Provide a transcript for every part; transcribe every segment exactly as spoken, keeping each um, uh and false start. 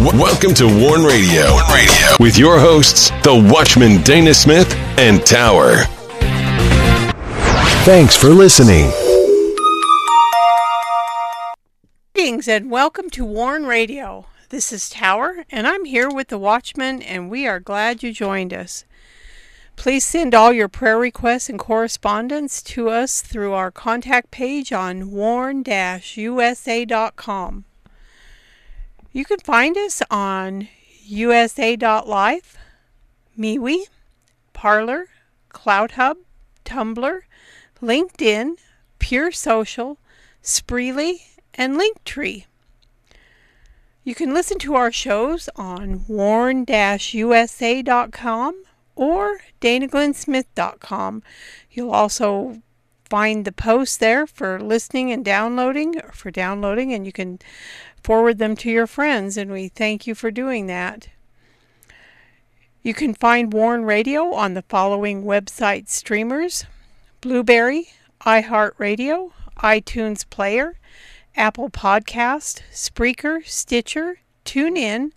Welcome to WARN Radio, WARN Radio with your hosts, the Watchman Dana Smith and Tower. Thanks for listening. Greetings and welcome to WARN Radio. This is Tower and I'm here with the Watchman and we are glad you joined us. Please send all your prayer requests and correspondence to us through our contact page on warn dash u s a dot com. You can find us on U S A dot life, MeWe, Parler, CloudHub, Tumblr, LinkedIn, Pure Social, Spreely, and Linktree. You can listen to our shows on warn dash u s a dot com or Dana Glenn Smith dot com. You'll also find the posts there for listening and downloading, or for downloading, and you can forward them to your friends, and we thank you for doing that. You can find WARN Radio on the following website streamers: Blueberry, iHeartRadio, iTunes Player, Apple Podcast, Spreaker, Stitcher, TuneIn,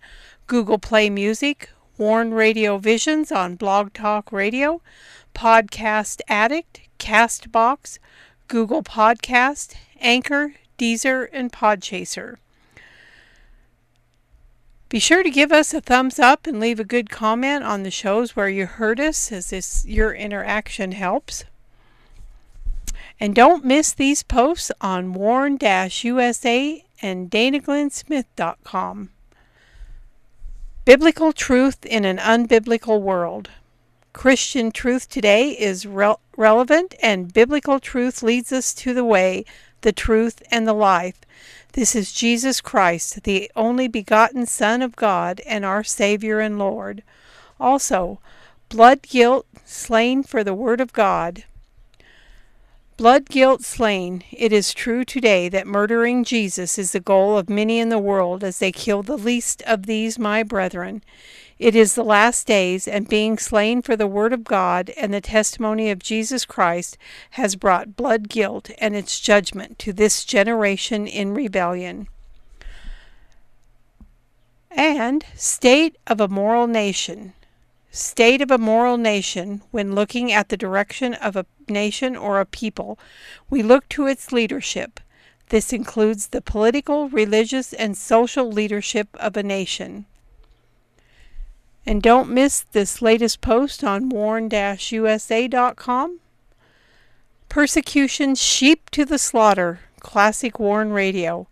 Google Play Music, WARN Radio Visions on Blog Talk Radio, Podcast Addict, CastBox, Google Podcast, Anchor, Deezer, and Podchaser. Be sure to give us a thumbs up and leave a good comment on the shows where you heard us, as this your interaction helps. And don't miss these posts on warn dash u s a and Dana Glenn Smith dot com. Biblical truth in an unbiblical world. Christian truth today is re- relevant, and biblical truth leads us to the way, the truth, and the life. This is Jesus Christ, the only begotten Son of God and our Savior and Lord. Also, blood guilt slain for the Word of God. Blood guilt slain. It is true today that murdering Jesus is the goal of many in the world as they kill the least of these my brethren. It is the last days, and being slain for the Word of God and the testimony of Jesus Christ has brought blood guilt and its judgment to this generation in rebellion. And state of a moral nation. State of a moral nation, when looking at the direction of a nation or a people, we look to its leadership. This includes the political, religious, and social leadership of a nation. And don't miss this latest post on warn dash u s a dot com. Persecution, sheep to the slaughter. Classic WARN Radio.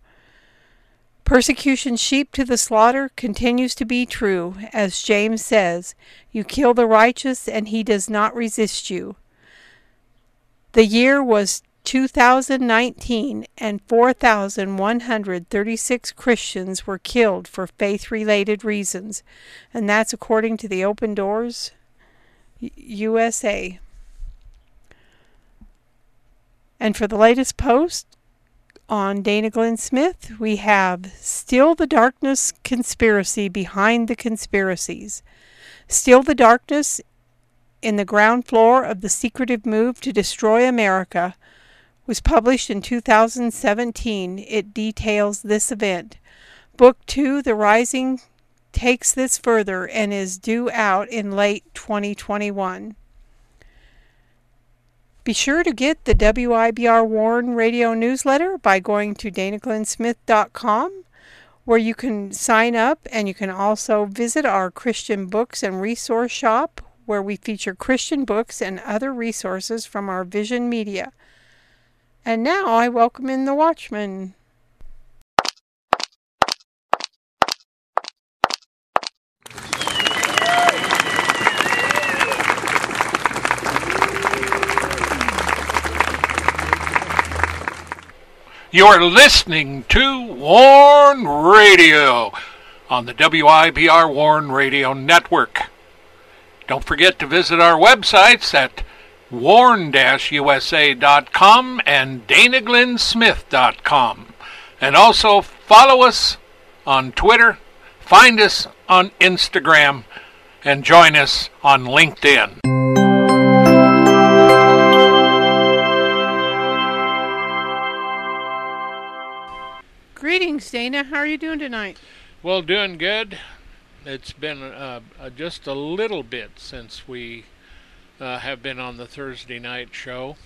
Persecution, sheep to the slaughter continues to be true. As James says, you kill the righteous and he does not resist you. The year was two thousand nineteen and four thousand one hundred thirty-six Christians were killed for faith-related reasons, and that's according to the Open Doors U S A. And for the latest post on Dana Glenn Smith, we have Still the Darkness Conspiracy Behind the Conspiracies. Still the Darkness in the ground floor of the secretive move to destroy America was published in two thousand seventeen. It details this event. Book two, The Rising, takes this further and is due out in late twenty twenty-one. Be sure to get the W I B R WARN Radio newsletter by going to Dana Glenn Smith dot com, where you can sign up, and you can also visit our Christian Books and Resource Shop, where we feature Christian books and other resources from our Vision Media. And now I welcome in the Watchman. You're listening to WARN Radio on the W I B R WARN Radio Network. Don't forget to visit our websites at warn dash u s a dot com and Dana Glenn Smith dot com. And also follow us on Twitter, find us on Instagram, and join us on LinkedIn. Greetings, Dana. How are you doing tonight? Well, doing good. It's been uh, just a little bit since we uh, have been on the Thursday night show.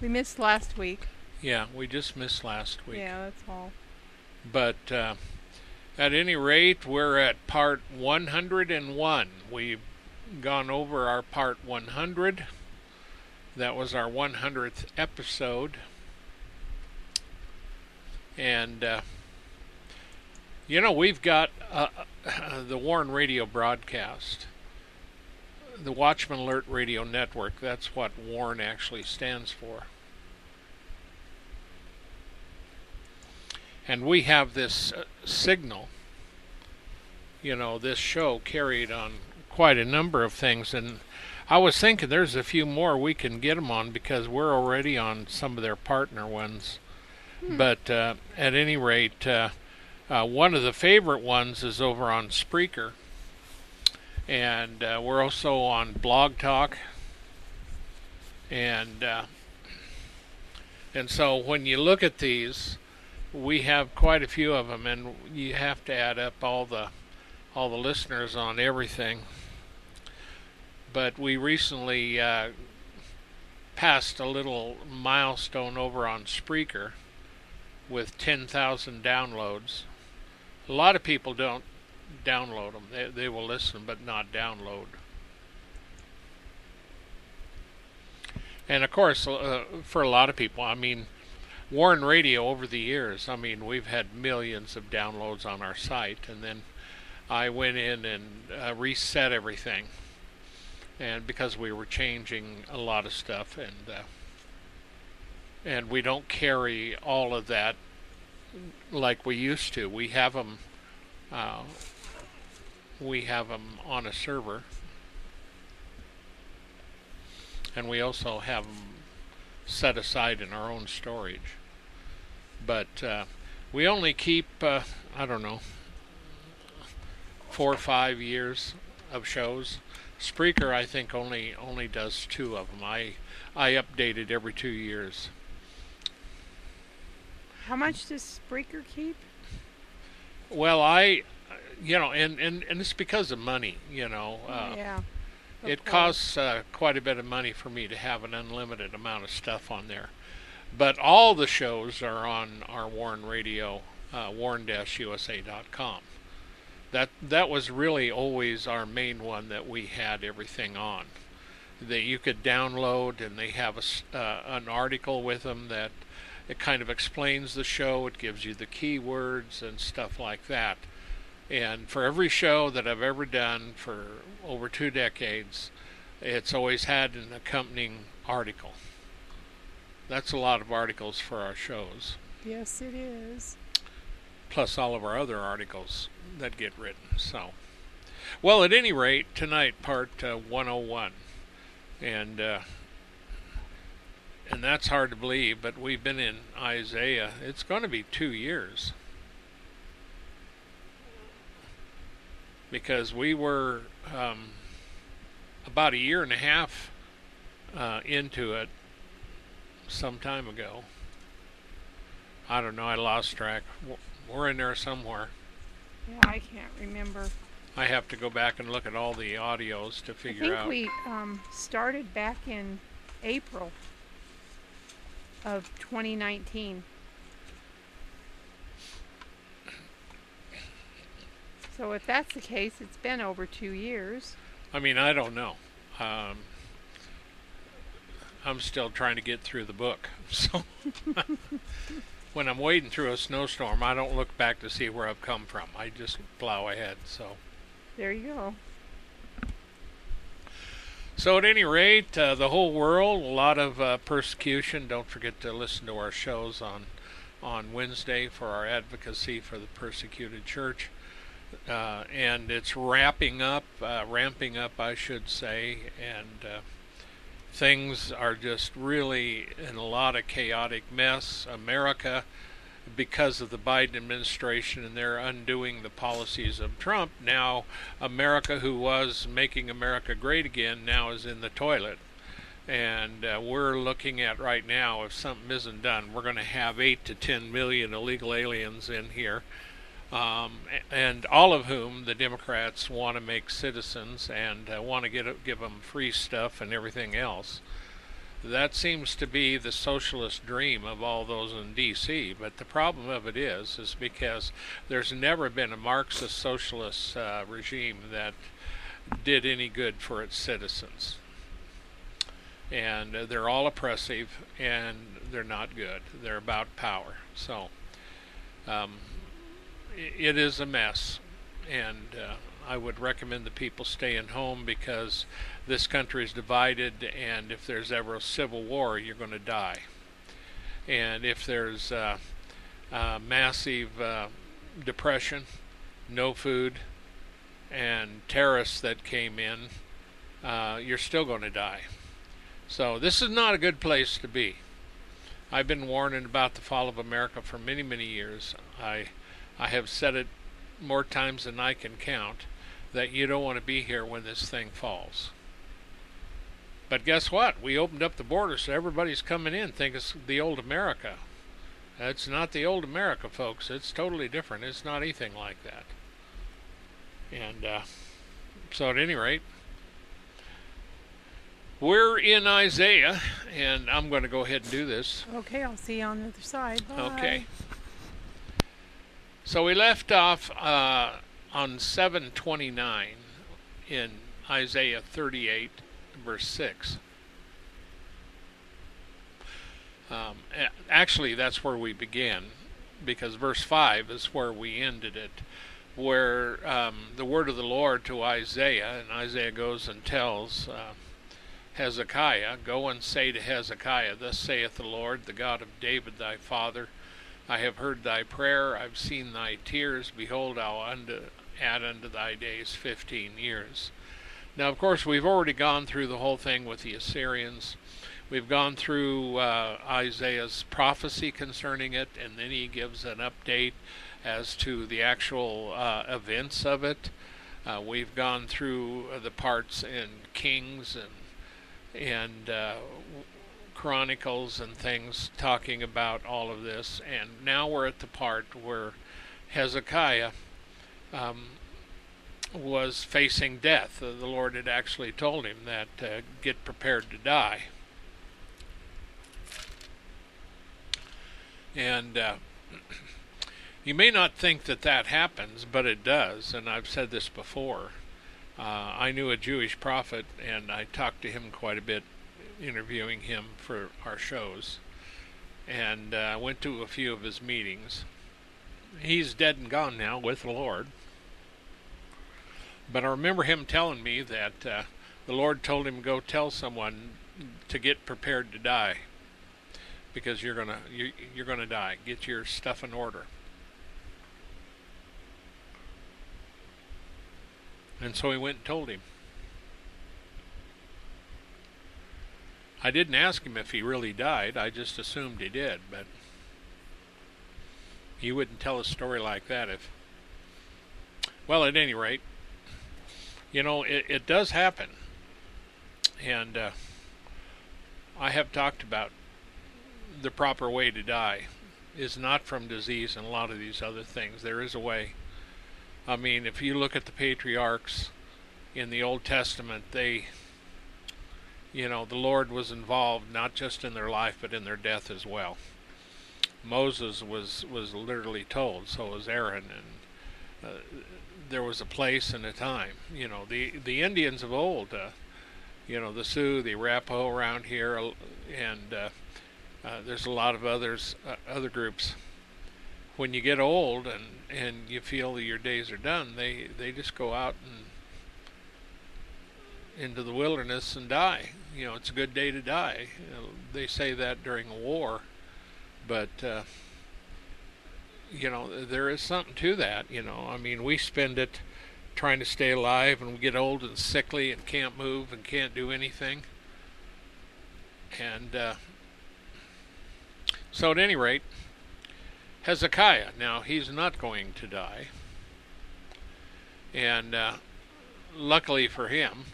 We missed last week. Yeah, we just missed last week. Yeah, that's all. But uh, at any rate, we're at part one hundred and one. We've gone over our part one hundred. That was our one hundredth episode. And, uh, you know, we've got uh, the WARN Radio broadcast, the Watchman Alert Radio Network. That's what WARN actually stands for. And we have this uh, signal, you know, this show carried on quite a number of things. And I was thinking there's a few more we can get them on because we're already on some of their partner ones. But uh, at any rate, uh, uh, one of the favorite ones is over on Spreaker. And uh, we're also on Blog Talk. And, uh, and so when you look at these, we have quite a few of them. And you have to add up all the, all the listeners on everything. But we recently uh, passed a little milestone over on Spreaker with ten thousand downloads. A lot of people don't download them. They, they will listen but not download. And of course, uh, for a lot of people, I mean, WARN Radio over the years, I mean, we've had millions of downloads on our site, and then I went in and uh, reset everything, and because we were changing a lot of stuff, and uh, and we don't carry all of that like we used to. We have them, uh, we have them on a server, and we also have them set aside in our own storage. But uh, we only keep, uh, I don't know, four or five years of shows. Spreaker, I think, only only does two of them. I I update it every two years. How much does Spreaker keep? Well, I, you know, and, and, and it's because of money, you know. Uh, yeah. It costs uh, quite a bit of money for me to have an unlimited amount of stuff on there. But all the shows are on our WARN Radio, uh, warn dash U S A dot com. That, that was really always our main one that we had everything on. That you could download, and they have a, uh, an article with them that it kind of explains the show. It gives you the keywords and stuff like that. And for every show that I've ever done for over two decades, it's always had an accompanying article. That's a lot of articles for our shows. Yes, it is. Plus all of our other articles that get written. So, well, at any rate, tonight, part uh, one oh one. And... Uh, And that's hard to believe, but we've been in Isaiah. It's going to be two years. Because we were um, about a year and a half uh, into it some time ago. I don't know, I lost track. We're in there somewhere. Yeah, I can't remember. I have to go back and look at all the audios to figure out. I think out. we um, started back in April of twenty nineteen. So if that's the case, it's been over two years. I mean, I don't know. Um, I'm still trying to get through the book. So when I'm wading through a snowstorm, I don't look back to see where I've come from. I just plow ahead. So there you go. So at any rate, uh, the whole world, a lot of uh, persecution. Don't forget to listen to our shows on on Wednesday for our advocacy for the persecuted church. Uh, and it's wrapping up, uh, ramping up, I should say. And uh, things are just really in a lot of chaotic mess. America, because of the Biden administration and their undoing the policies of Trump, now America, who was making America great again, now is in the toilet. And uh, we're looking at right now, if something isn't done, we're going to have eight to ten million illegal aliens in here um, and all of whom the Democrats want to make citizens and uh, want to get give them free stuff and everything else. That seems to be the socialist dream of all those in D C, but the problem of it is, is because there's never been a Marxist socialist uh, regime that did any good for its citizens. And uh, they're all oppressive, and they're not good. They're about power. So um, it is a mess, and uh, I would recommend the people staying home, because this country is divided, and if there's ever a civil war, you're going to die. And if there's uh, uh, massive uh, depression, no food, and terrorists that came in, uh, you're still going to die. So this is not a good place to be. I've been warning about the fall of America for many, many years. I, I have said it more times than I can count, that you don't want to be here when this thing falls. But guess what? We opened up the border, so everybody's coming in think it's the old America. It's not the old America, folks. It's totally different. It's not anything like that. And uh, so at any rate, we're in Isaiah, and I'm going to go ahead and do this. Okay, I'll see you on the other side. Bye. Okay. So we left off uh, on seven twenty-nine in Isaiah thirty-eight, verse six. Um, actually, that's where we began, because verse five is where we ended it, where um, the word of the Lord to Isaiah, and Isaiah goes and tells uh, Hezekiah, "Go and say to Hezekiah, thus saith the Lord, the God of David thy father, I have heard thy prayer, I have seen thy tears. Behold, I'll unto, add unto thy days fifteen years. Now, of course, we've already gone through the whole thing with the Assyrians. We've gone through uh, Isaiah's prophecy concerning it, and then he gives an update as to the actual uh, events of it. Uh, we've gone through the parts in Kings and, and uh, Chronicles and things talking about all of this, and now we're at the part where Hezekiah um, was facing death. The Lord had actually told him that uh, get prepared to die, and uh, you may not think that that happens, but it does. And I've said this before. uh, I knew a Jewish prophet, and I talked to him quite a bit, interviewing him for our shows, and I uh, went to a few of his meetings. He's dead and gone now with the Lord, but I remember him telling me that uh, the Lord told him, go tell someone to get prepared to die, because you're gonna you, you're gonna die. Get your stuff in order. And so he went and told him. I didn't ask him if he really died. I just assumed he did, but he wouldn't tell a story like that if... Well, at any rate, you know, it, it does happen. And uh, I have talked about the proper way to die is not from disease and a lot of these other things. There is a way. I mean, if you look at the patriarchs in the Old Testament, they... You know, the Lord was involved not just in their life, but in their death as well. Moses was, was literally told, so was Aaron, and uh, there was a place and a time. You know, the, the Indians of old, uh, you know, the Sioux, the Arapaho around here, and uh, uh, there's a lot of others, uh, other groups. When you get old and, and you feel that your days are done, they, they just go out and into the wilderness and die. You know, it's a good day to die. You know, they say that during a war, but uh, you know, there is something to that. You know, I mean, we spend it trying to stay alive, and we get old and sickly and can't move and can't do anything. And uh, so at any rate, Hezekiah, now he's not going to die, and uh, luckily for him.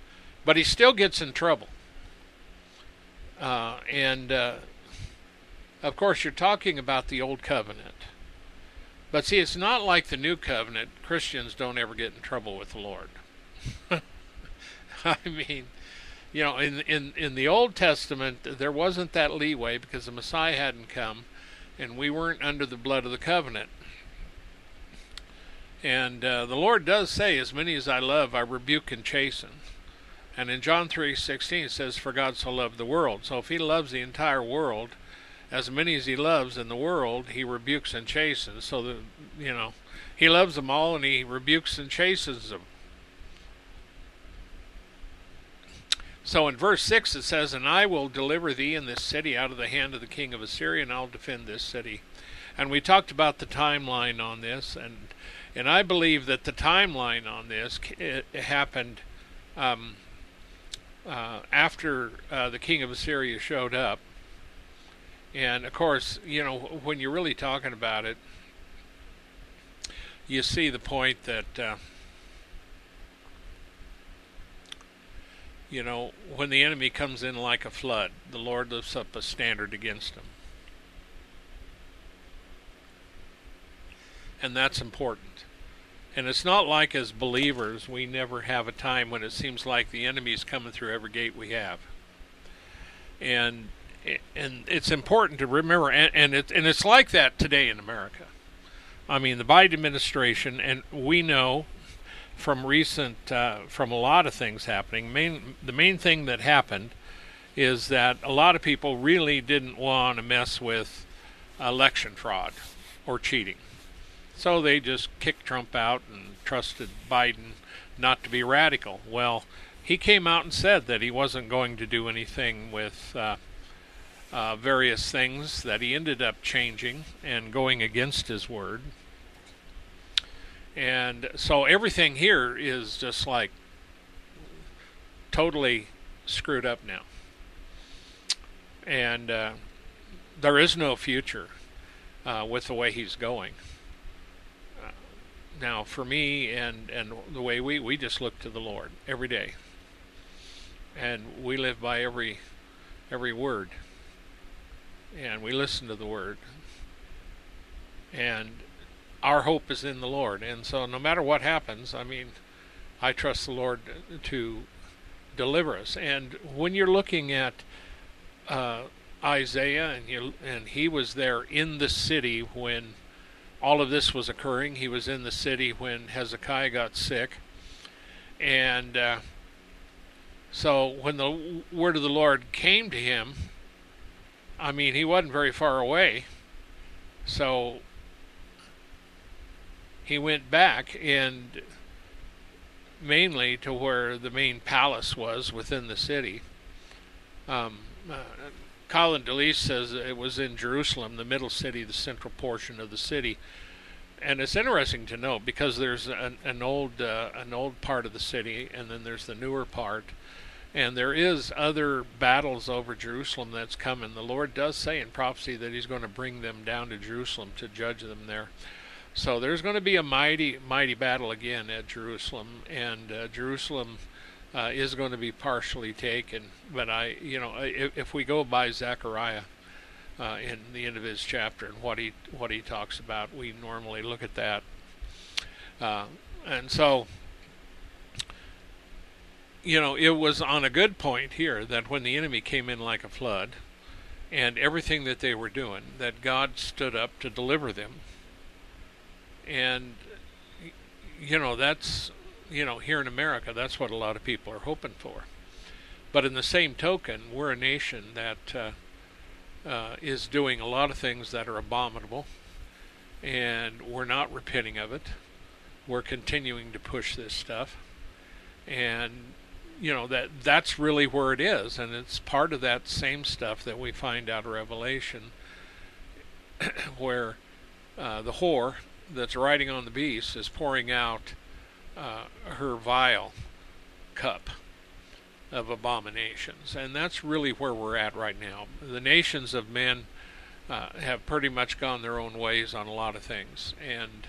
But he still gets in trouble. Uh, and, uh, of course, you're talking about the Old Covenant. But see, it's not like the new covenant. Christians don't ever get in trouble with the Lord. I mean, you know, in, in, in the Old Testament, there wasn't that leeway because the Messiah hadn't come, and we weren't under the blood of the covenant. And uh, the Lord does say, as many as I love, I rebuke and chasten. And in John three sixteen, it says, for God so loved the world. So if he loves the entire world, as many as he loves in the world, he rebukes and chastens. So, the, you know, he loves them all, and he rebukes and chastens them. So in verse six, it says, and I will deliver thee and this city out of the hand of the king of Assyria, and I'll defend this city. And we talked about the timeline on this, and and I believe that the timeline on this it, it happened um, uh, after uh, the king of Assyria showed up. And, of course, you know, when you're really talking about it, you see the point that, uh, you know, when the enemy comes in like a flood, the Lord lifts up a standard against him. And that's important. And it's not like as believers we never have a time when it seems like the enemy's coming through every gate we have. And... And it's important to remember, and, and, it, and it's like that today in America. I mean, the Biden administration, and we know from recent, uh, from a lot of things happening, main, the main thing that happened is that a lot of people really didn't want to mess with election fraud or cheating. So they just kicked Trump out and trusted Biden not to be radical. Well, he came out and said that he wasn't going to do anything with... Uh, Uh, various things that he ended up changing and going against his word. And so everything here is just like totally screwed up now. And uh, there is no future uh, with the way he's going. Uh, now for me and, and the way we, we just look to the Lord every day. And we live by every every word. And we listen to the word, and our hope is in the Lord. And so no matter what happens, I mean, I trust the Lord to deliver us. And when you're looking at uh, Isaiah, and, you, and he was there in the city when all of this was occurring. He was in the city when Hezekiah got sick. And uh, so when the word of the Lord came to him, I mean, he wasn't very far away, so he went back, and mainly to where the main palace was within the city. Um, uh, Colin DeLeese says it was in Jerusalem, the middle city, the central portion of the city. And it's interesting to note because there's an, an old uh, an old part of the city, and then there's the newer part. And there is other battles over Jerusalem that's coming. The Lord does say in prophecy that he's going to bring them down to Jerusalem to judge them there. So there's going to be a mighty, mighty battle again at Jerusalem. And uh, Jerusalem uh, is going to be partially taken. But I, you know, if, if we go by Zechariah uh, in the end of his chapter and what he what he talks about, we normally look at that. Uh, and so... You know, it was on a good point here that when the enemy came in like a flood and everything that they were doing, that God stood up to deliver them. And, you know, that's, you know, here in America, that's what a lot of people are hoping for. But in the same token, we're a nation that uh, uh, is doing a lot of things that are abominable, and we're not repenting of it. We're continuing to push this stuff. And... You know, that that's really where it is, and it's part of that same stuff that we find out of Revelation where uh, the whore that's riding on the beast is pouring out uh, her vile cup of abominations. And that's really where we're at right now. The nations of men uh, have pretty much gone their own ways on a lot of things. And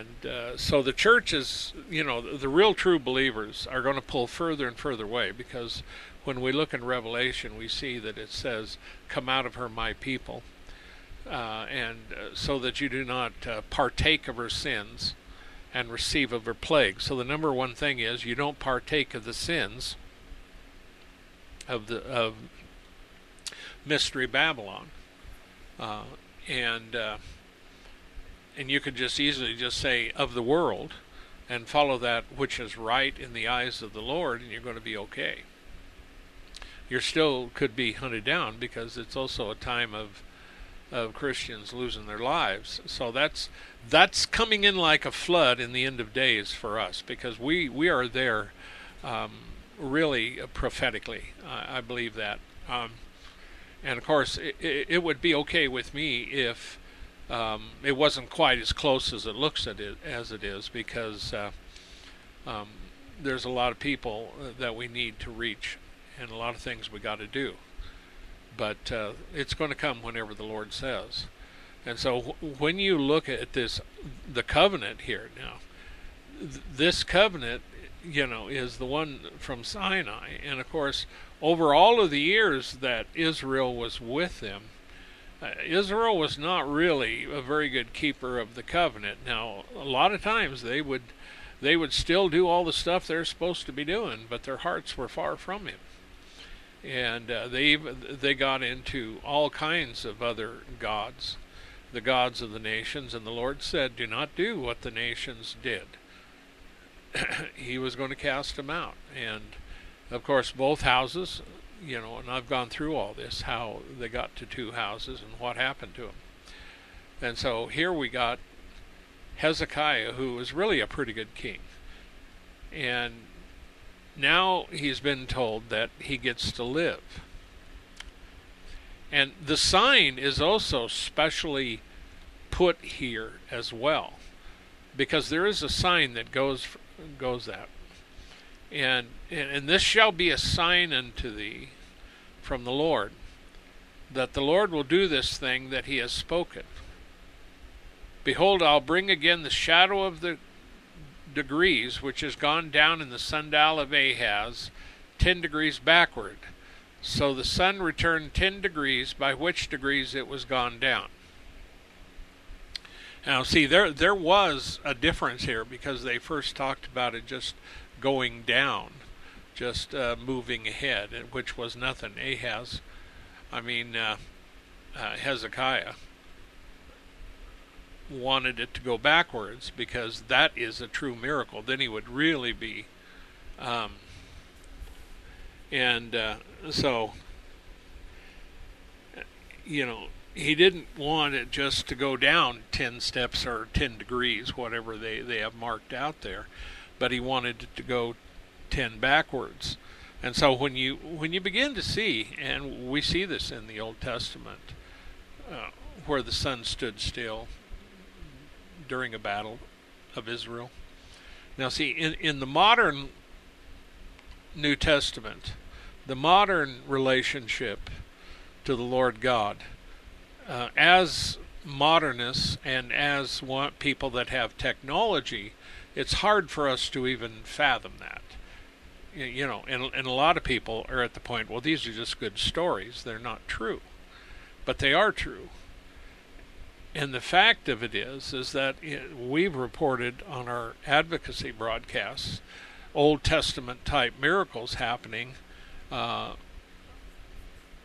And uh, so the church is, you know, the, the real true believers are going to pull further and further away, because when we look in Revelation, we see that it says, come out of her, my people. uh, and uh, so that you do not uh, partake of her sins and receive of her plague. So the number one thing is you don't partake of the sins of the of Mystery Babylon, uh, and uh, and you could just easily just say of the world, and follow that which is right in the eyes of the Lord, and you're going to be okay. You still could be hunted down, because it's also a time of of Christians losing their lives. So that's that's coming in like a flood in the end of days for us, because we we are there, um, really prophetically. I, I believe that, um, and of course it, it would be okay with me if. Um, it wasn't quite as close as it looks at it, as it is, because uh, um, there's a lot of people that we need to reach, and a lot of things we got to do. But uh, it's going to come whenever the Lord says. And so wh- when you look at this, the covenant here now, th- this covenant, you know, is the one from Sinai. And of course, over all of the years that Israel was with them, Israel was not really a very good keeper of the covenant. Now, a lot of times they would they would still do all the stuff they're supposed to be doing, but their hearts were far from him. And uh, they even, they got into all kinds of other gods, the gods of the nations, and the Lord said, do not do what the nations did. He was going to cast them out. And, of course, both houses... You know, and I've gone through all this, how they got to two houses and what happened to them. And so here we got Hezekiah, who was really a pretty good king. And now he's been told that he gets to live. And the sign is also specially put here as well, because there is a sign that goes goes that. And, and and this shall be a sign unto thee from the Lord, that the Lord will do this thing that he has spoken. Behold, I'll bring again the shadow of the degrees, which is gone down in the sundial of Ahaz, ten degrees backward. So the sun returned ten degrees, by which degrees it was gone down. Now, see, there there was a difference here, because they first talked about it just... going down, just uh, moving ahead, which was nothing. Ahaz, I mean uh, uh, Hezekiah, wanted it to go backwards, because that is a true miracle. Then he would really be, um, and uh, so, you know, he didn't want it just to go down ten steps or ten degrees, whatever they, they have marked out there. But he wanted it to go ten backwards. And so when you when you begin to see, and we see this in the Old Testament, uh, where the sun stood still during a battle of Israel. Now see, in, in the modern New Testament, the modern relationship to the Lord God, uh, as modernists and as want people that have technology, it's hard for us to even fathom that, you know, and, and a lot of people are at the point, well, these are just good stories. They're not true, but they are true. And the fact of it is, is that it, we've reported on our advocacy broadcasts, Old Testament type miracles happening uh,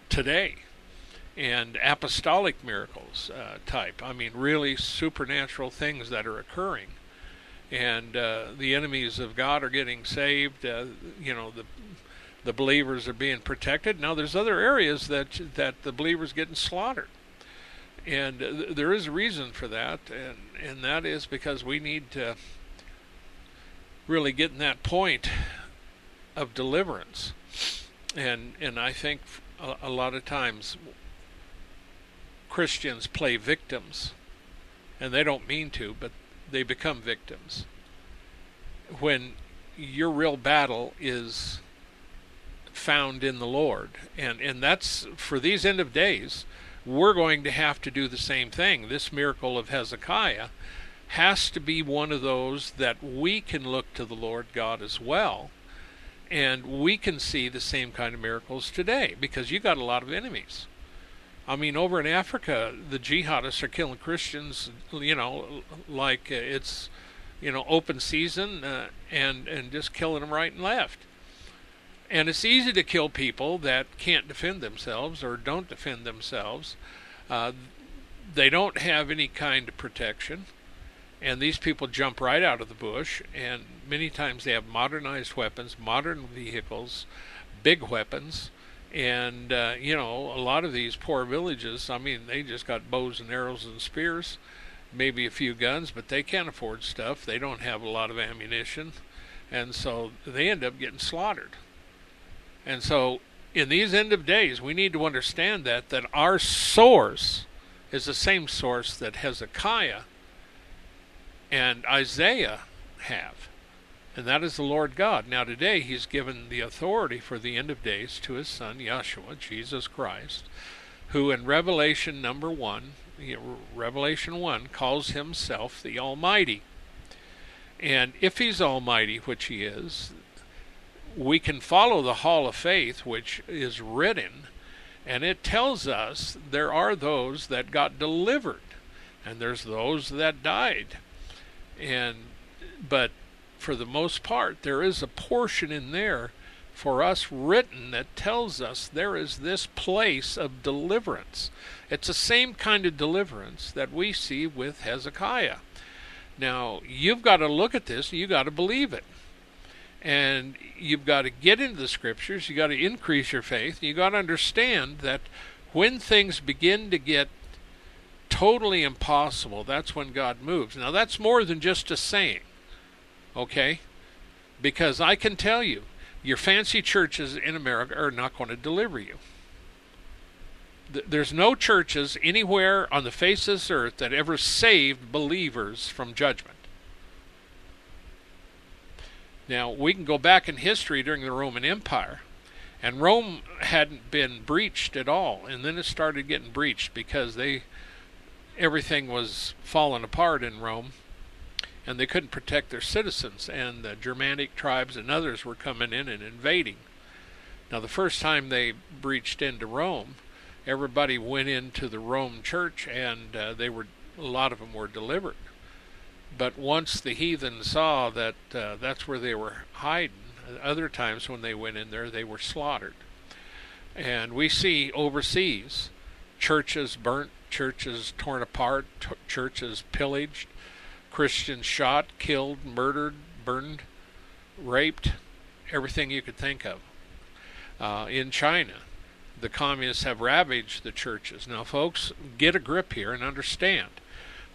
today, and apostolic miracles uh, type. I mean, really supernatural things that are occurring. And uh, the enemies of God are getting saved. Uh, you know, the the believers are being protected. Now, there's other areas that that the believers getting slaughtered, and th- there is a reason for that, and and that is because we need to really get in that point of deliverance. And and I think a, a lot of times Christians play victims, and they don't mean to, but they become victims. When your real battle is found in the Lord, and and that's for these end of days, we're going to have to do the same thing. This miracle of Hezekiah has to be one of those that we can look to the Lord God as well, and we can see the same kind of miracles today, because you got a lot of enemies. I mean, over in Africa, the jihadists are killing Christians, you know, like it's, you know, open season, uh, and, and just killing them right and left. And it's easy to kill people that can't defend themselves or don't defend themselves. Uh, they don't have any kind of protection. And these people jump right out of the bush. And many times they have modernized weapons, modern vehicles, big weapons. And, uh, you know, a lot of these poor villages, I mean, they just got bows and arrows and spears, maybe a few guns, but they can't afford stuff. They don't have a lot of ammunition. And so they end up getting slaughtered. And so in these end of days, we need to understand that, that our source is the same source that Hezekiah and Isaiah have. And that is the Lord God. Now today he's given the authority for the end of days to his son, Yahshua, Jesus Christ, who in Revelation number one, Revelation one, calls himself the Almighty. And if he's Almighty, which he is, we can follow the Hall of Faith, which is written, and it tells us there are those that got delivered, and there's those that died. And but for the most part, there is a portion in there for us written that tells us there is this place of deliverance. It's the same kind of deliverance that we see with Hezekiah. Now, you've got to look at this, and you've got to believe it. And you've got to get into the scriptures, you've got to increase your faith, you've got to understand that when things begin to get totally impossible, that's when God moves. Now, that's more than just a saying. Okay? Because I can tell you, your fancy churches in America are not going to deliver you. Th- there's no churches anywhere on the face of this earth that ever saved believers from judgment. Now, we can go back in history during the Roman Empire, and Rome hadn't been breached at all, and then it started getting breached because they everything was falling apart in Rome. And they couldn't protect their citizens, and the Germanic tribes and others were coming in and invading. Now, the first time they breached into Rome, everybody went into the Roman church, and uh, they were a lot of them were delivered. But once the heathen saw that uh, that's where they were hiding, other times when they went in there, they were slaughtered. And we see overseas churches burnt, churches torn apart, t- churches pillaged, Christians shot, killed, murdered, burned, raped, everything you could think of. Uh, in China, the communists have ravaged the churches. Now, folks, get a grip here and understand.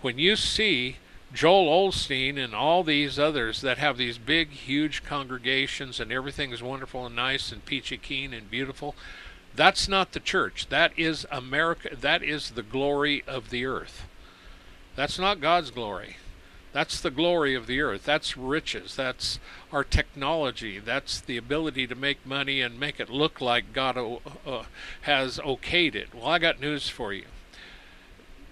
When you see Joel Osteen and all these others that have these big, huge congregations and everything is wonderful and nice and peachy keen and beautiful, that's not the church. That is America. That is the glory of the earth. That's not God's glory. That's the glory of the earth. That's riches. That's our technology. That's the ability to make money and make it look like God uh, has okayed it. Well, I got news for you.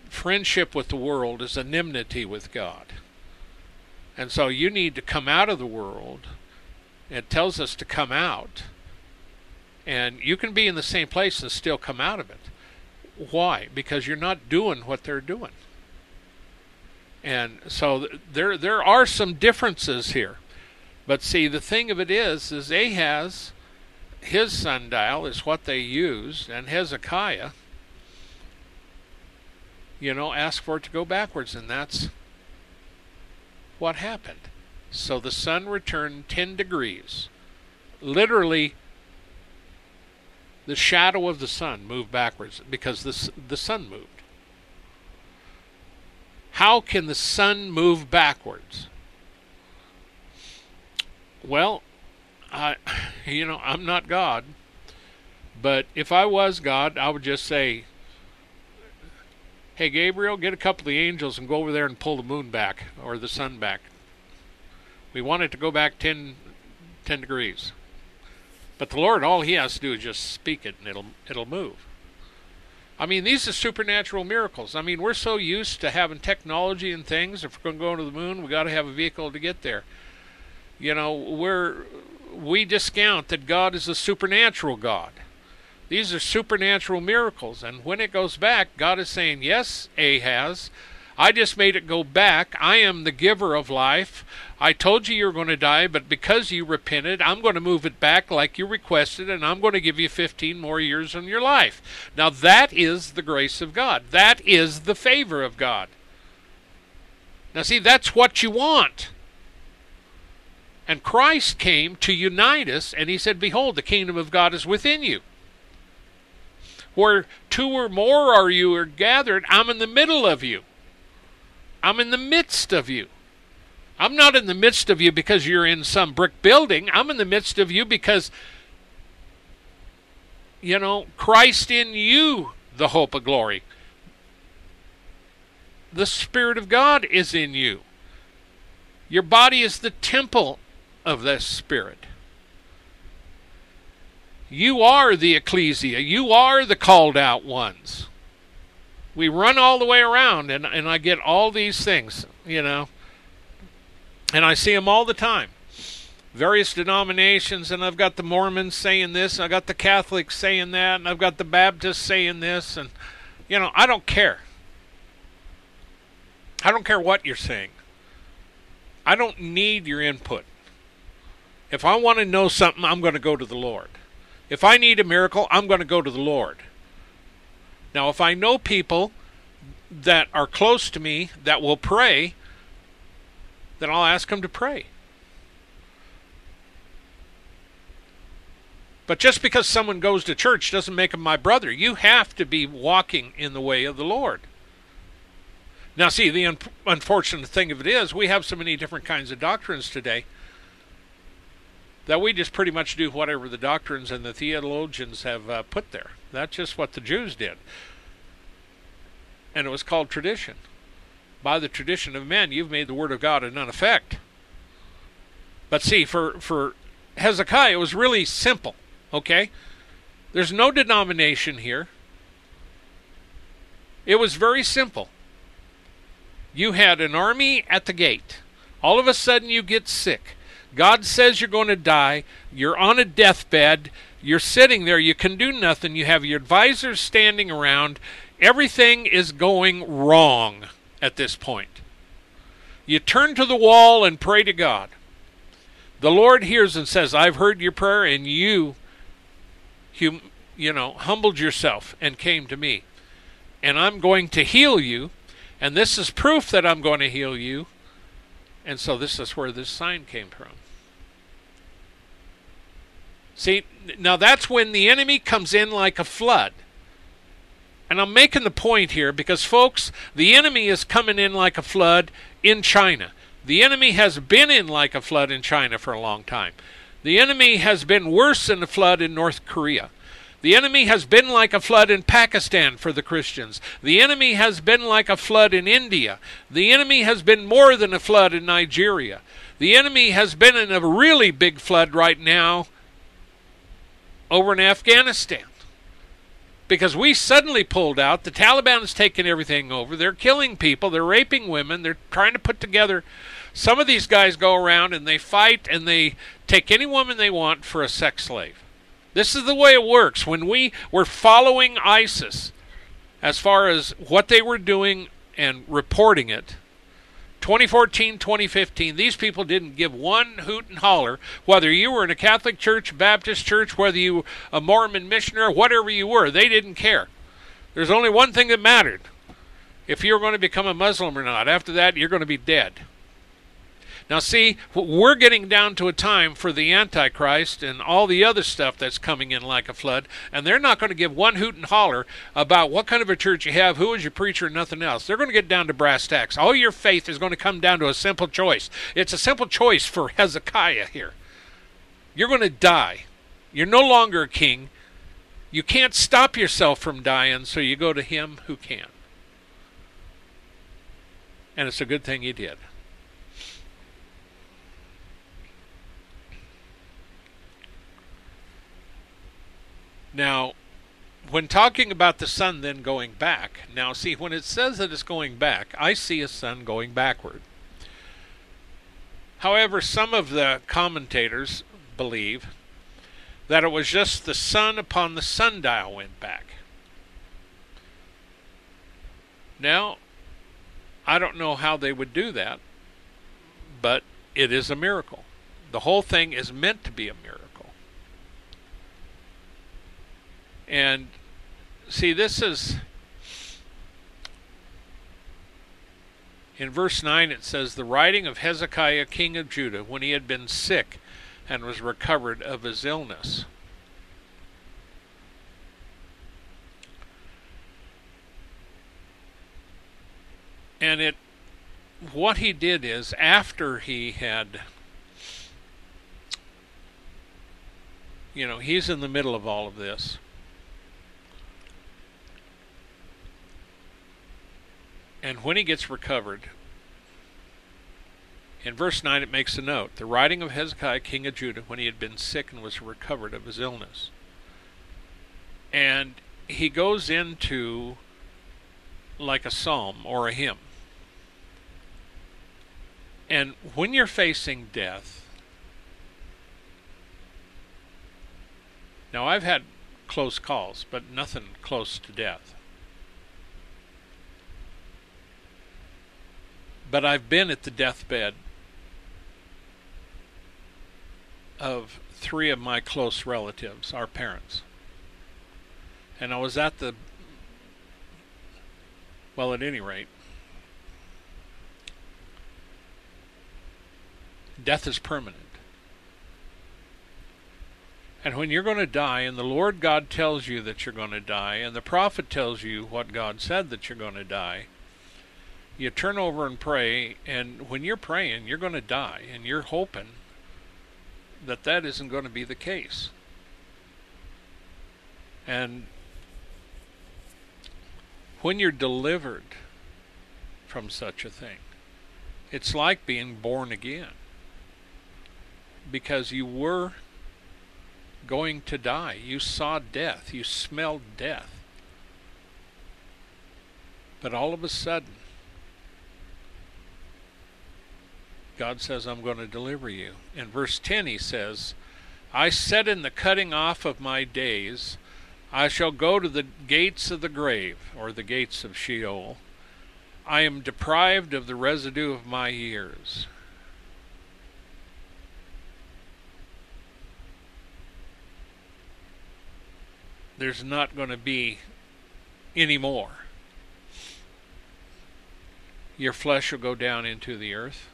Friendship with the world is an enmity with God. And so you need to come out of the world. It tells us to come out. And you can be in the same place and still come out of it. Why? Because you're not doing what they're doing. And so there there are some differences here. But see, the thing of it is, is Ahaz, his sundial is what they used, and Hezekiah, you know, asked for it to go backwards, and that's what happened. So the sun returned ten degrees. Literally, the shadow of the sun moved backwards because the, the sun moved. How can the sun move backwards? Well, I, you know, I'm not God. But if I was God, I would just say, hey, Gabriel, get a couple of the angels and go over there and pull the moon back, or the sun back. We want it to go back ten, ten degrees. But the Lord, all he has to do is just speak it, and it'll it'll move. I mean, these are supernatural miracles. I mean, we're so used to having technology and things. If we're going to go to the moon, we got to have a vehicle to get there. You know, we're we discount that God is a supernatural God. These are supernatural miracles. And when it goes back, God is saying, yes, Ahaz, I just made it go back. I am the giver of life. I told you you were going to die, but because you repented, I'm going to move it back like you requested, and I'm going to give you fifteen more years in your life. Now that is the grace of God. That is the favor of God. Now see, that's what you want. And Christ came to unite us, and he said, behold, the kingdom of God is within you. Where two or more are you are gathered, I'm in the middle of you. I'm in the midst of you. I'm not in the midst of you because you're in some brick building. I'm in the midst of you because, you know, Christ in you, the hope of glory. The Spirit of God is in you. Your body is the temple of the Spirit. You are the ecclesia. You are the called out ones. We run all the way around, and, and I get all these things, you know. And I see them all the time. Various denominations, and I've got the Mormons saying this, and I've got the Catholics saying that, and I've got the Baptists saying this, and, you know, I don't care. I don't care what you're saying. I don't need your input. If I want to know something, I'm going to go to the Lord. If I need a miracle, I'm going to go to the Lord. Now, if I know people that are close to me that will pray, then I'll ask them to pray. But just because someone goes to church doesn't make them my brother. You have to be walking in the way of the Lord. Now, see, the un- unfortunate thing of it is we have so many different kinds of doctrines today that we just pretty much do whatever the doctrines and the theologians have uh, put there. That's just what the Jews did. And it was called tradition. By the tradition of men, you've made the word of God of none effect. But see, for, for Hezekiah, it was really simple, okay? There's no denomination here. It was very simple. You had an army at the gate. All of a sudden you get sick. God says you're going to die. You're on a deathbed. You're sitting there. You can do nothing. You have your advisors standing around. Everything is going wrong at this point. You turn to the wall and pray to God. The Lord hears and says, I've heard your prayer, and you, hum- you know, humbled yourself and came to me. And I'm going to heal you. And this is proof that I'm going to heal you. And so this is where this sign came from. See, now that's when the enemy comes in like a flood. And I'm making the point here because, folks, the enemy is coming in like a flood in China. The enemy has been in like a flood in China for a long time. The enemy has been worse than the flood in North Korea. The enemy has been like a flood in Pakistan for the Christians. The enemy has been like a flood in India. The enemy has been more than a flood in Nigeria. The enemy has been in a really big flood right now over in Afghanistan. Because we suddenly pulled out. The Taliban has taken everything over. They're killing people. They're raping women. They're trying to put together. Some of these guys go around and they fight and they take any woman they want for a sex slave. This is the way it works. When we were following ISIS, as far as what they were doing and reporting it, twenty fourteen, twenty fifteen, these people didn't give one hoot and holler, whether you were in a Catholic church, Baptist church, whether you were a Mormon missioner, whatever you were, they didn't care. There's only one thing that mattered. If you're going to become a Muslim or not, after that, you're going to be dead. Now see, we're getting down to a time for the Antichrist and all the other stuff that's coming in like a flood, and they're not going to give one hoot and holler about what kind of a church you have, who is your preacher, and nothing else. They're going to get down to brass tacks. All your faith is going to come down to a simple choice. It's a simple choice for Hezekiah here. You're going to die. You're no longer a king. You can't stop yourself from dying, so you go to him who can. And it's a good thing he did. Now, when talking about the sun then going back, now see, when it says that it's going back, I see a sun going backward. However, some of the commentators believe that it was just the sun upon the sundial went back. Now, I don't know how they would do that, but it is a miracle. The whole thing is meant to be a miracle. And see, this is... In verse nine it says, the writing of Hezekiah king of Judah, when he had been sick and was recovered of his illness. And it, what he did is, after he had, you know, he's in the middle of all of this. And when he gets recovered, in verse nine it makes a note, the writing of Hezekiah, king of Judah, when he had been sick and was recovered of his illness. And he goes into like a psalm or a hymn. And when you're facing death, now I've had close calls, but nothing close to death. But I've been at the deathbed of three of my close relatives, our parents. And I was at the, well, at any rate, death is permanent. And when you're going to die, and the Lord God tells you that you're going to die, and the prophet tells you what God said that you're going to die, you turn over and pray, and when you're praying, you're going to die, and you're hoping that that isn't going to be the case. And when you're delivered from such a thing, it's like being born again, because you were going to die. You saw death. You smelled death. But all of a sudden, God says, I'm going to deliver you. In verse ten he says, I said in the cutting off of my days, I shall go to the gates of the grave, or the gates of Sheol. I am deprived of the residue of my years. There's not going to be any more. Your flesh will go down into the earth.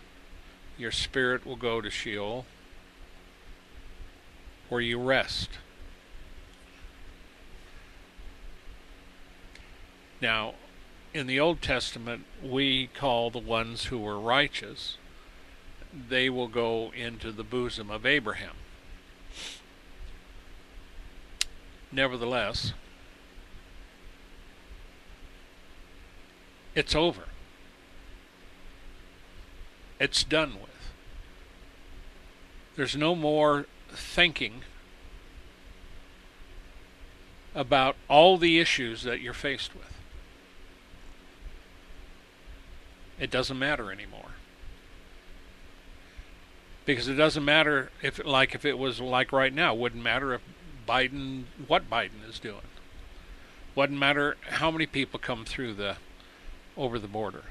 Your spirit will go to Sheol, where you rest. Now, in the Old Testament, we call the ones who were righteous, they will go into the bosom of Abraham. Nevertheless, it's over. It's done with. There's no more thinking about all the issues that you're faced with. It doesn't matter anymore. Because it doesn't matter if, like if it was like right now, it wouldn't matter if Biden, what Biden is doing. Wouldn't matter how many people come through the, over the border.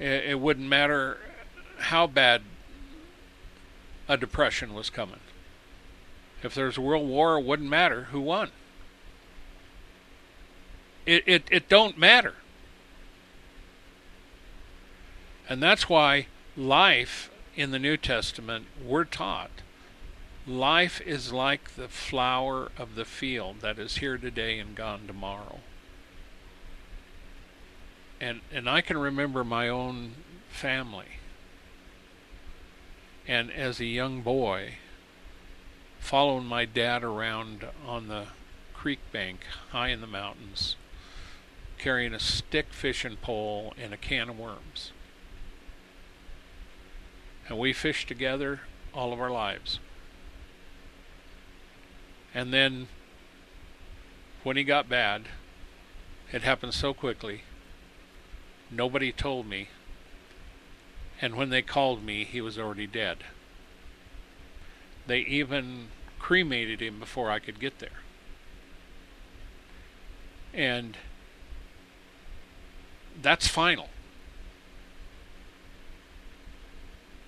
It wouldn't matter how bad a depression was coming. If there's a world war, it wouldn't matter who won. It, it, it don't matter. And that's why life in the New Testament, we're taught, life is like the flower of the field that is here today and gone tomorrow. And and I can remember my own family. And as a young boy, following my dad around on the creek bank, high in the mountains, carrying a stick fishing pole and a can of worms. And we fished together all of our lives. And then, when he got bad, it happened so quickly. Nobody told me, and when they called me, he was already dead. They even cremated him before I could get there. And that's final.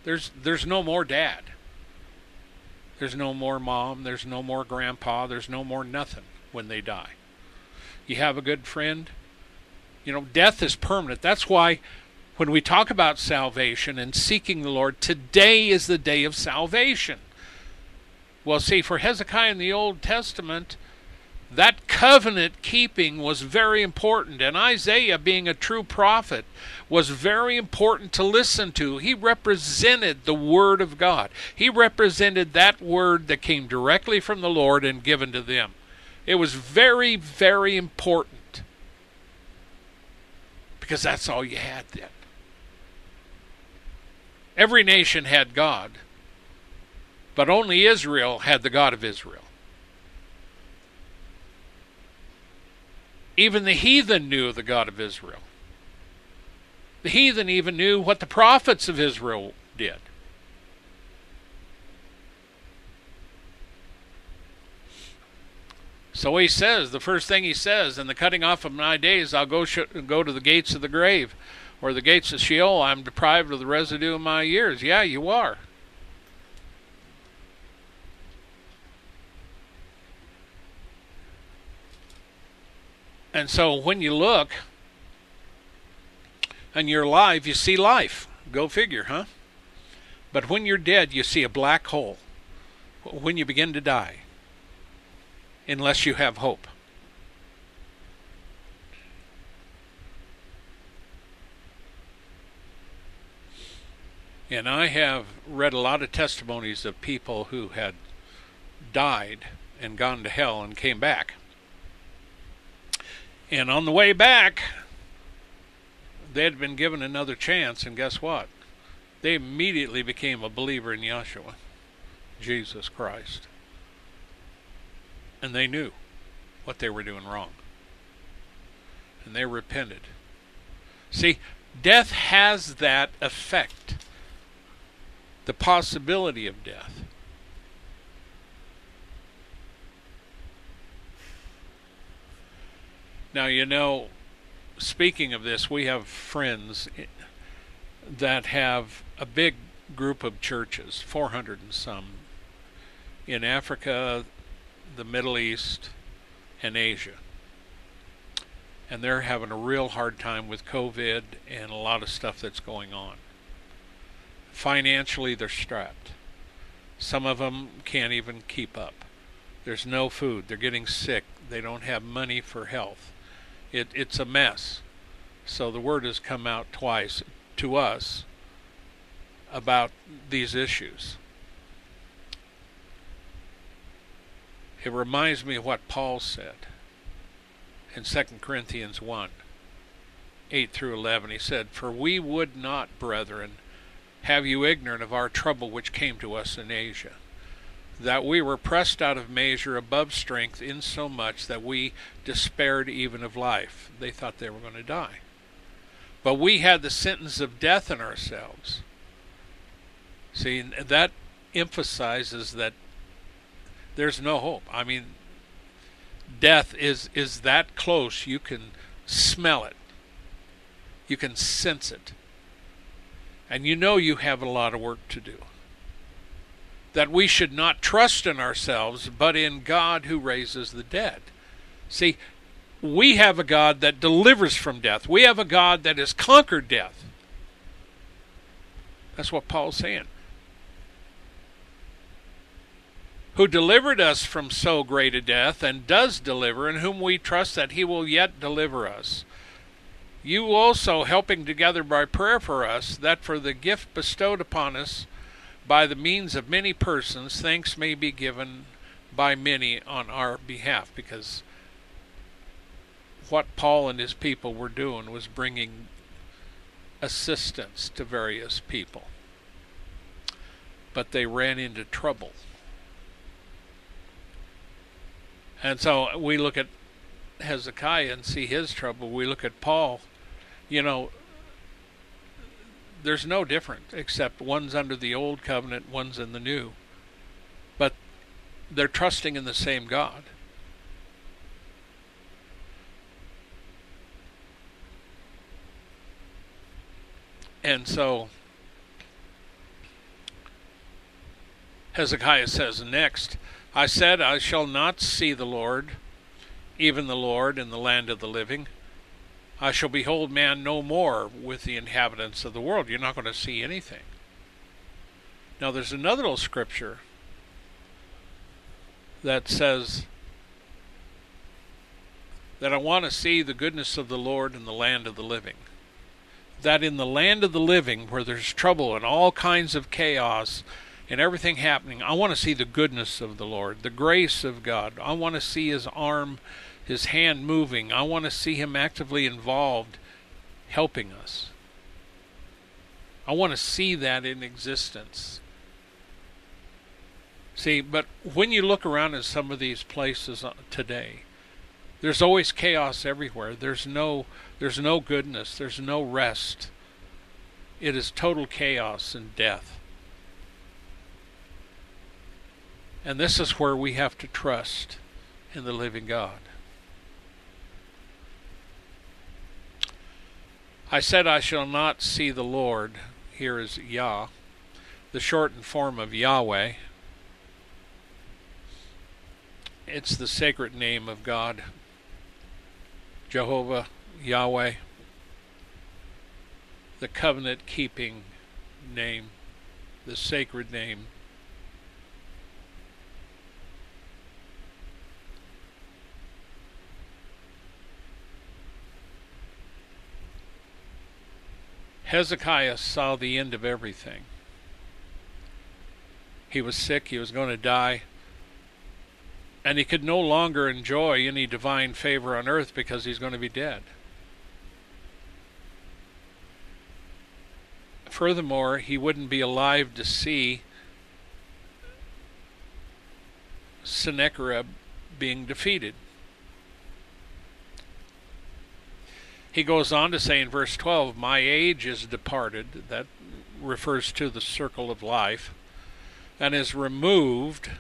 There's there's no more dad. There's no more mom. There's no more grandpa. There's no more nothing when they die. You have a good friend. You know, death is permanent. That's why when we talk about salvation and seeking the Lord, today is the day of salvation. Well, see, for Hezekiah in the Old Testament, that covenant keeping was very important, and Isaiah, being a true prophet, was very important to listen to. He represented the Word of God. He represented that Word that came directly from the Lord and given to them. It was very, very important, because that's all you had then. Every nation had God, but only Israel had the God of Israel. Even the heathen knew of the God of Israel. The heathen even knew what the prophets of Israel did. So he says, the first thing he says, in the cutting off of my days, I'll go, sh- go to the gates of the grave, or the gates of Sheol. I'm deprived of the residue of my years. Yeah, you are. And so when you look and you're alive, you see life. Go figure, huh? But when you're dead, you see a black hole when you begin to die, unless you have hope. And I have read a lot of testimonies of people who had died and gone to hell and came back. And on the way back, they had been given another chance, and guess what? They immediately became a believer in Yahshua, Jesus Christ. And they knew what they were doing wrong. And they repented. See, death has that effect. The possibility of death. Now, you know, speaking of this, we have friends that have a big group of churches, four hundred and some, in Africa, the Middle East, and Asia. And they're having a real hard time with COVID and a lot of stuff that's going on. Financially, they're strapped. Some of them can't even keep up. There's no food. They're getting sick. They don't have money for health. It, it's a mess. So the word has come out twice to us about these issues. It reminds me of what Paul said in Second Corinthians one, eight through eleven. He said, "For we would not, brethren, have you ignorant of our trouble which came to us in Asia, that we were pressed out of measure above strength, insomuch that we despaired even of life." They thought they were going to die. "But we had the sentence of death in ourselves." See, that emphasizes that there's no hope. I mean, death is, is that close. You can smell it. You can sense it. And you know you have a lot of work to do. That we should not trust in ourselves, but in God who raises the dead. See, we have a God that delivers from death. We have a God that has conquered death. That's what Paul's saying. "Who delivered us from so great a death, and does deliver, in whom we trust that he will yet deliver us. You also helping together by prayer for us, that for the gift bestowed upon us, by the means of many persons, thanks may be given by many on our behalf." Because what Paul and his people were doing was bringing assistance to various people. But they ran into trouble. And so we look at Hezekiah and see his trouble. We look at Paul. You know, there's no difference, except one's under the old covenant, one's in the new. But they're trusting in the same God. And so Hezekiah says next, I said, I shall not see the Lord, even the Lord in the land of the living. I shall behold man no more with the inhabitants of the world. You're not going to see anything. Now there's another little scripture that says that I want to see the goodness of the Lord in the land of the living. That in the land of the living, where there's trouble and all kinds of chaos and everything happening, I want to see the goodness of the Lord, the grace of God. I want to see his arm, his hand moving. I want to see him actively involved, helping us. I want to see that in existence. See, but when you look around at some of these places today, there's always chaos everywhere. There's no, there's no goodness. There's no rest. It is total chaos and death. And this is where we have to trust in the living God. I said, I shall not see the Lord. Here is Yah, the shortened form of Yahweh. It's the sacred name of God, Jehovah, Yahweh, the covenant-keeping name, the sacred name. Hezekiah saw the end of everything. He was sick, he was going to die, and he could no longer enjoy any divine favor on earth because he's going to be dead. Furthermore, he wouldn't be alive to see Sennacherib being defeated. He goes on to say in verse twelve, my age is departed, that refers to the circle of life, and is removed,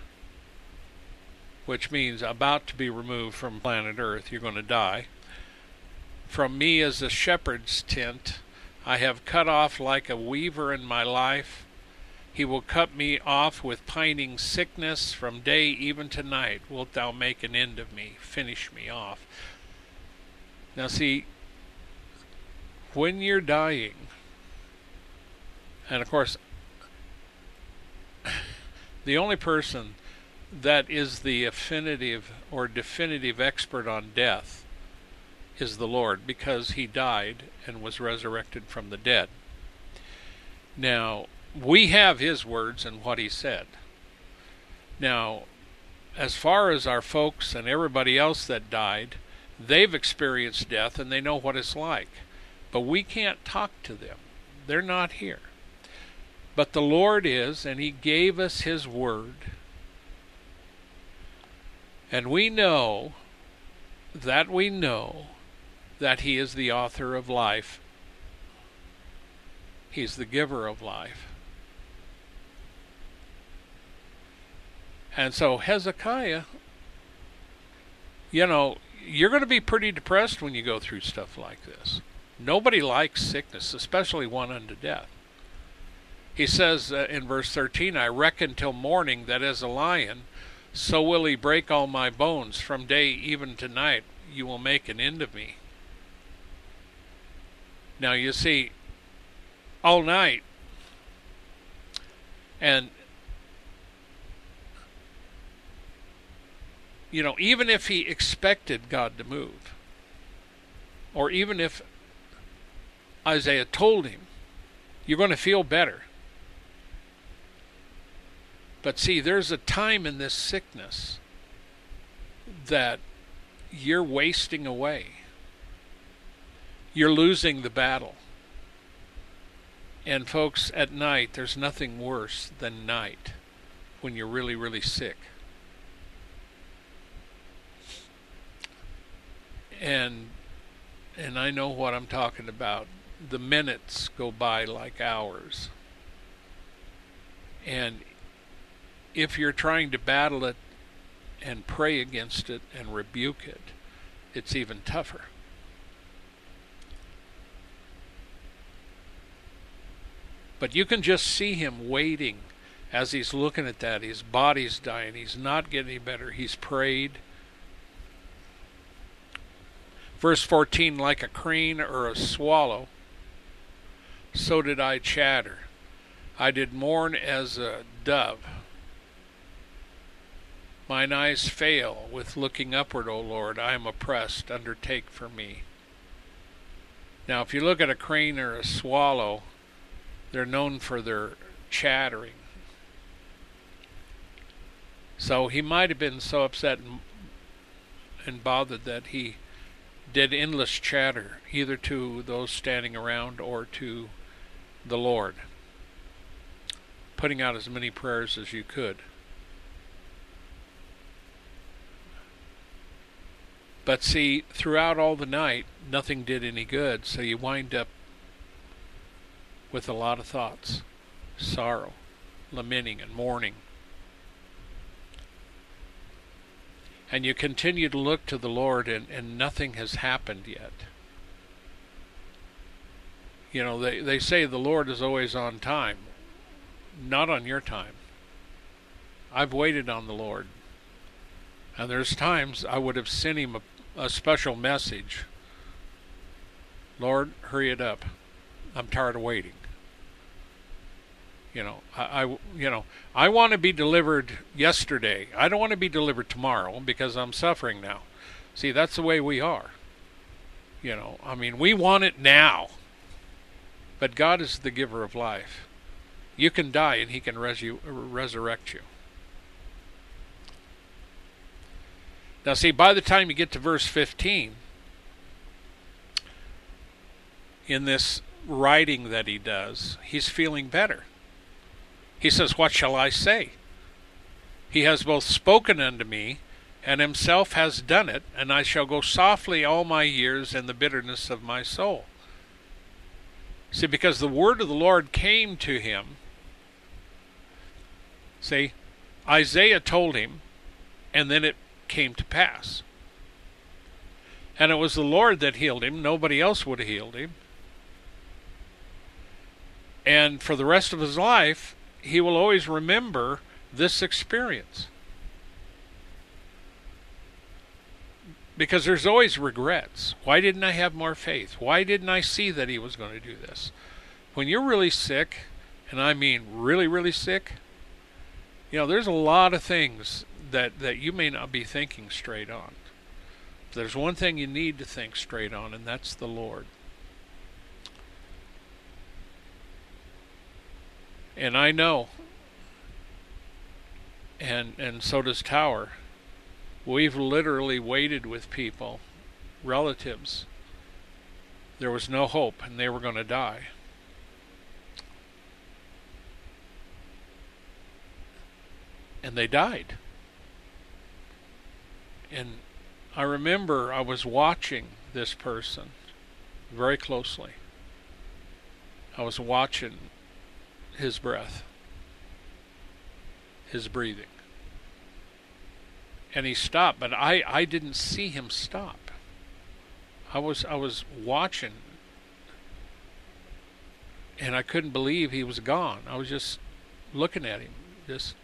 which means about to be removed from planet Earth, you're going to die. From me as a shepherd's tent, I have cut off like a weaver in my life. He will cut me off with pining sickness from day even to night. Wilt thou make an end of me, finish me off. Now see, when you're dying, and of course, the only person that is the affinitive or definitive expert on death is the Lord, because he died and was resurrected from the dead. Now, we have his words and what he said. Now, as far as our folks and everybody else that died, they've experienced death and they know what it's like. But we can't talk to them. They're not here. But the Lord is, and he gave us his word. And we know that we know that he is the author of life. He's the giver of life. And so Hezekiah, you know, you're going to be pretty depressed when you go through stuff like this. Nobody likes sickness, especially one unto death. He says uh, in verse thirteen, I reckon till morning that as a lion, so will he break all my bones. From day even to night, you will make an end of me. Now you see, all night, and you know, even if he expected God to move, or even if Isaiah told him, you're going to feel better. But see, there's a time in this sickness that you're wasting away. You're losing the battle. And folks, at night, there's nothing worse than night when you're really, really sick. And and I know what I'm talking about. The minutes go by like hours. And if you're trying to battle it and pray against it and rebuke it, it's even tougher. But you can just see him waiting as he's looking at that. His body's dying. He's not getting any better. He's prayed. Verse fourteen, like a crane or a swallow, so did I chatter. I did mourn as a dove. Mine eyes fail with looking upward, O Lord. I am oppressed. Undertake for me. Now, if you look at a crane or a swallow, they're known for their chattering. So he might have been so upset and, and bothered that he did endless chatter, either to those standing around or to the Lord, putting out as many prayers as you could. But see, throughout all the night, nothing did any good, so you wind up with a lot of thoughts, sorrow, lamenting and mourning. And you continue to look to the Lord, and, and nothing has happened yet. You know, they, they say the Lord is always on time. Not on your time. I've waited on the Lord. And there's times I would have sent him a, a special message. Lord, hurry it up. I'm tired of waiting. You know, I, I, you know, I want to be delivered yesterday. I don't want to be delivered tomorrow because I'm suffering now. See, that's the way we are. You know, I mean, we want it now. But God is the giver of life. You can die and he can resu- resurrect you. Now, see, by the time you get to verse fifteen, in this writing that he does, he's feeling better. He says, what shall I say? He has both spoken unto me, and himself has done it, and I shall go softly all my years in the bitterness of my soul. See, because the word of the Lord came to him. See, Isaiah told him, and then it came to pass. And it was the Lord that healed him. Nobody else would have healed him. And for the rest of his life, he will always remember this experience. Because there's always regrets. Why didn't I have more faith? Why didn't I see that he was going to do this? When you're really sick, and I mean really, really sick, you know, there's a lot of things that, that you may not be thinking straight on. But there's one thing you need to think straight on, and that's the Lord. And I know, and and so does Tower, we've literally waited with people, relatives. There was no hope, and they were going to die. And they died. And I remember I was watching this person very closely. I was watching his breath, his breathing. And he stopped, but I, I didn't see him stop. I was I was watching, and I couldn't believe he was gone. I was just looking at him, just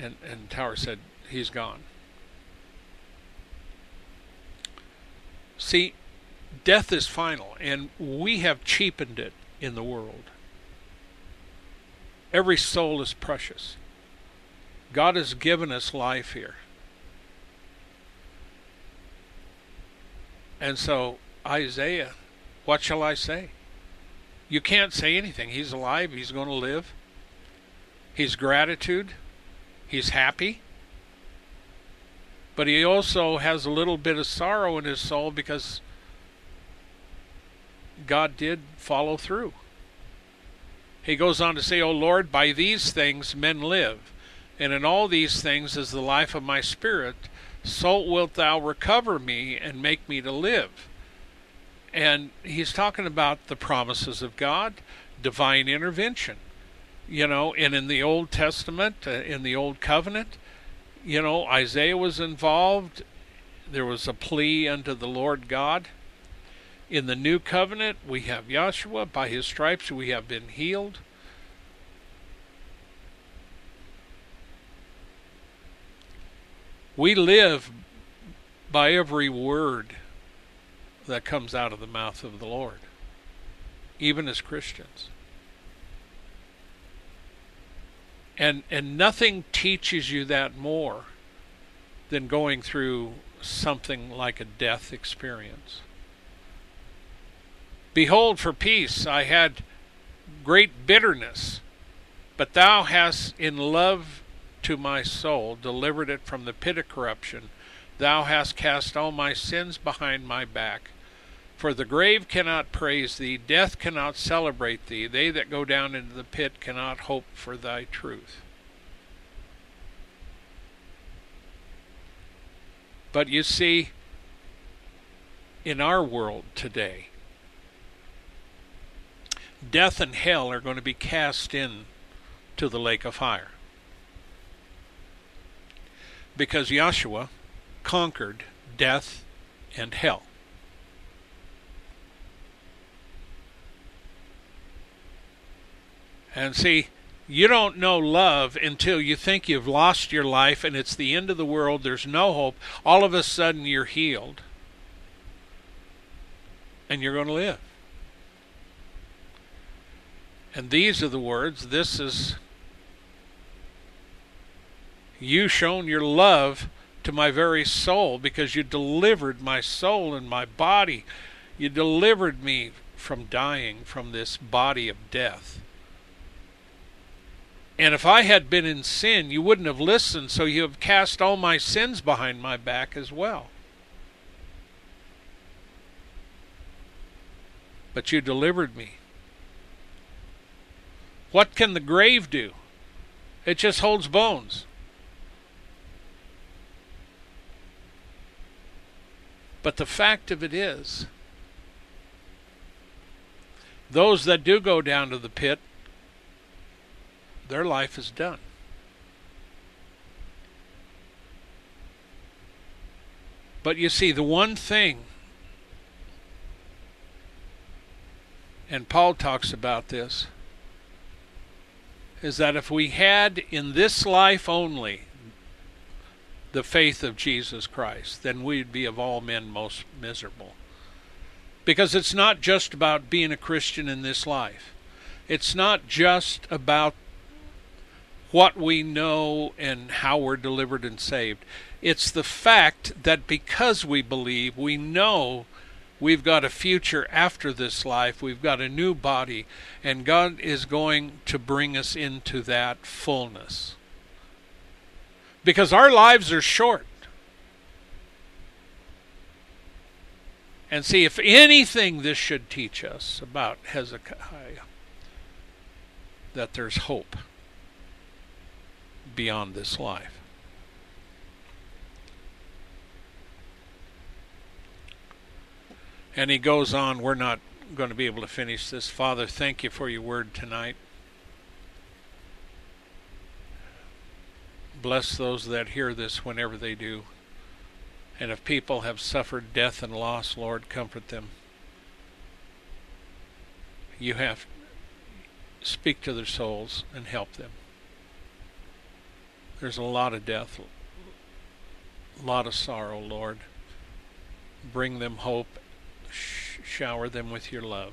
and and Tower said, he's gone. See, death is final, and we have cheapened it in the world. Every soul is precious. God has given us life here. And so, Isaiah, what shall I say? You can't say anything. He's alive. He's going to live. He's gratitude. He's happy. But he also has a little bit of sorrow in his soul because God did follow through. He goes on to say, O Lord, by these things men live, and in all these things is the life of my spirit. So wilt thou recover me and make me to live. And he's talking about the promises of God, divine intervention. You know, and in the Old Testament, uh, in the Old Covenant, you know, Isaiah was involved. There was a plea unto the Lord God. In the new covenant, we have Yahshua. By his stripes, we have been healed. We live by every word that comes out of the mouth of the Lord, even as Christians. And and nothing teaches you that more than going through something like a death experience. Behold, for peace I had great bitterness, but thou hast in love to my soul delivered it from the pit of corruption. Thou hast cast all my sins behind my back. For the grave cannot praise thee, death cannot celebrate thee. They that go down into the pit cannot hope for thy truth. But you see, in our world today, death and hell are going to be cast in to the lake of fire, because Yahshua conquered death and hell. And see, you don't know love until you think you've lost your life and it's the end of the world, there's no hope. All of a sudden you're healed and you're going to live. And these are the words, this is, you shown your love to my very soul because you delivered my soul and my body. You delivered me from dying, from this body of death. And if I had been in sin, you wouldn't have listened, so you have cast all my sins behind my back as well. But you delivered me. What can the grave do? It just holds bones. But the fact of it is, those that do go down to the pit, their life is done. But you see, the one thing, and Paul talks about this, is that if we had in this life only the faith of Jesus Christ, then we'd be of all men most miserable. Because it's not just about being a Christian in this life. It's not just about what we know and how we're delivered and saved. It's the fact that because we believe, we know we've got a future after this life, we've got a new body, and God is going to bring us into that fullness. Because our lives are short. And see, if anything, this should teach us about Hezekiah, that there's hope beyond this life. And he goes on. We're not going to be able to finish this. Father, thank you for your word tonight. Bless those that hear this whenever they do. And if people have suffered death and loss, Lord, comfort them. You have to speak to their souls and help them. There's a lot of death, a lot of sorrow, Lord. Bring them hope. Sh- shower them with your love.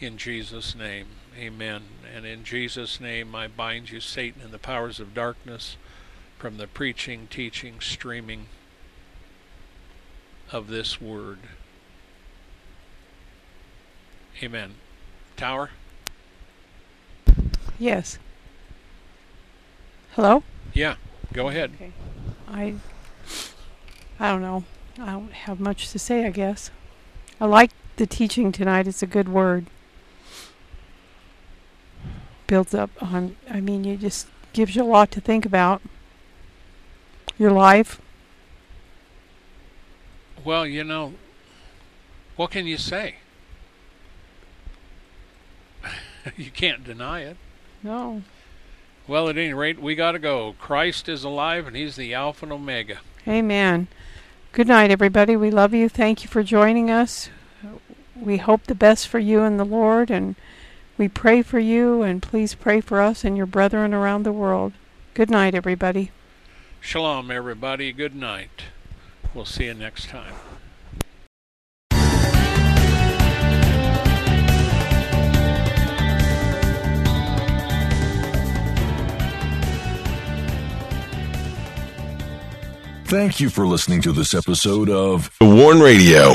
In Jesus' name, amen. And in Jesus' name, I bind you, Satan, and the powers of darkness from the preaching, teaching, streaming of this word. Amen. Tower? Yes. Hello? Yeah, go ahead. Okay. I I don't know. I don't have much to say, I guess. I like the teaching tonight. It's a good word. Builds up on, I mean, it just gives you a lot to think about. Your life. Well, you know, what can you say? You can't deny it. No. Well, at any rate, we got to go. Christ is alive, and he's the Alpha and Omega. Amen. Good night, everybody. We love you. Thank you for joining us. We hope the best for you and the Lord, and we pray for you, and please pray for us and your brethren around the world. Good night, everybody. Shalom, everybody. Good night. We'll see you next time. Thank you for listening to this episode of The WARN Radio.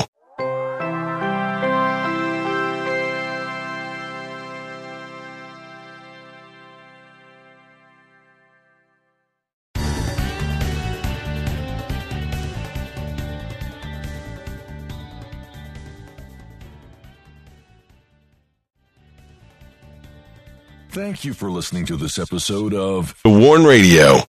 Thank you for listening to this episode of The WARN Radio.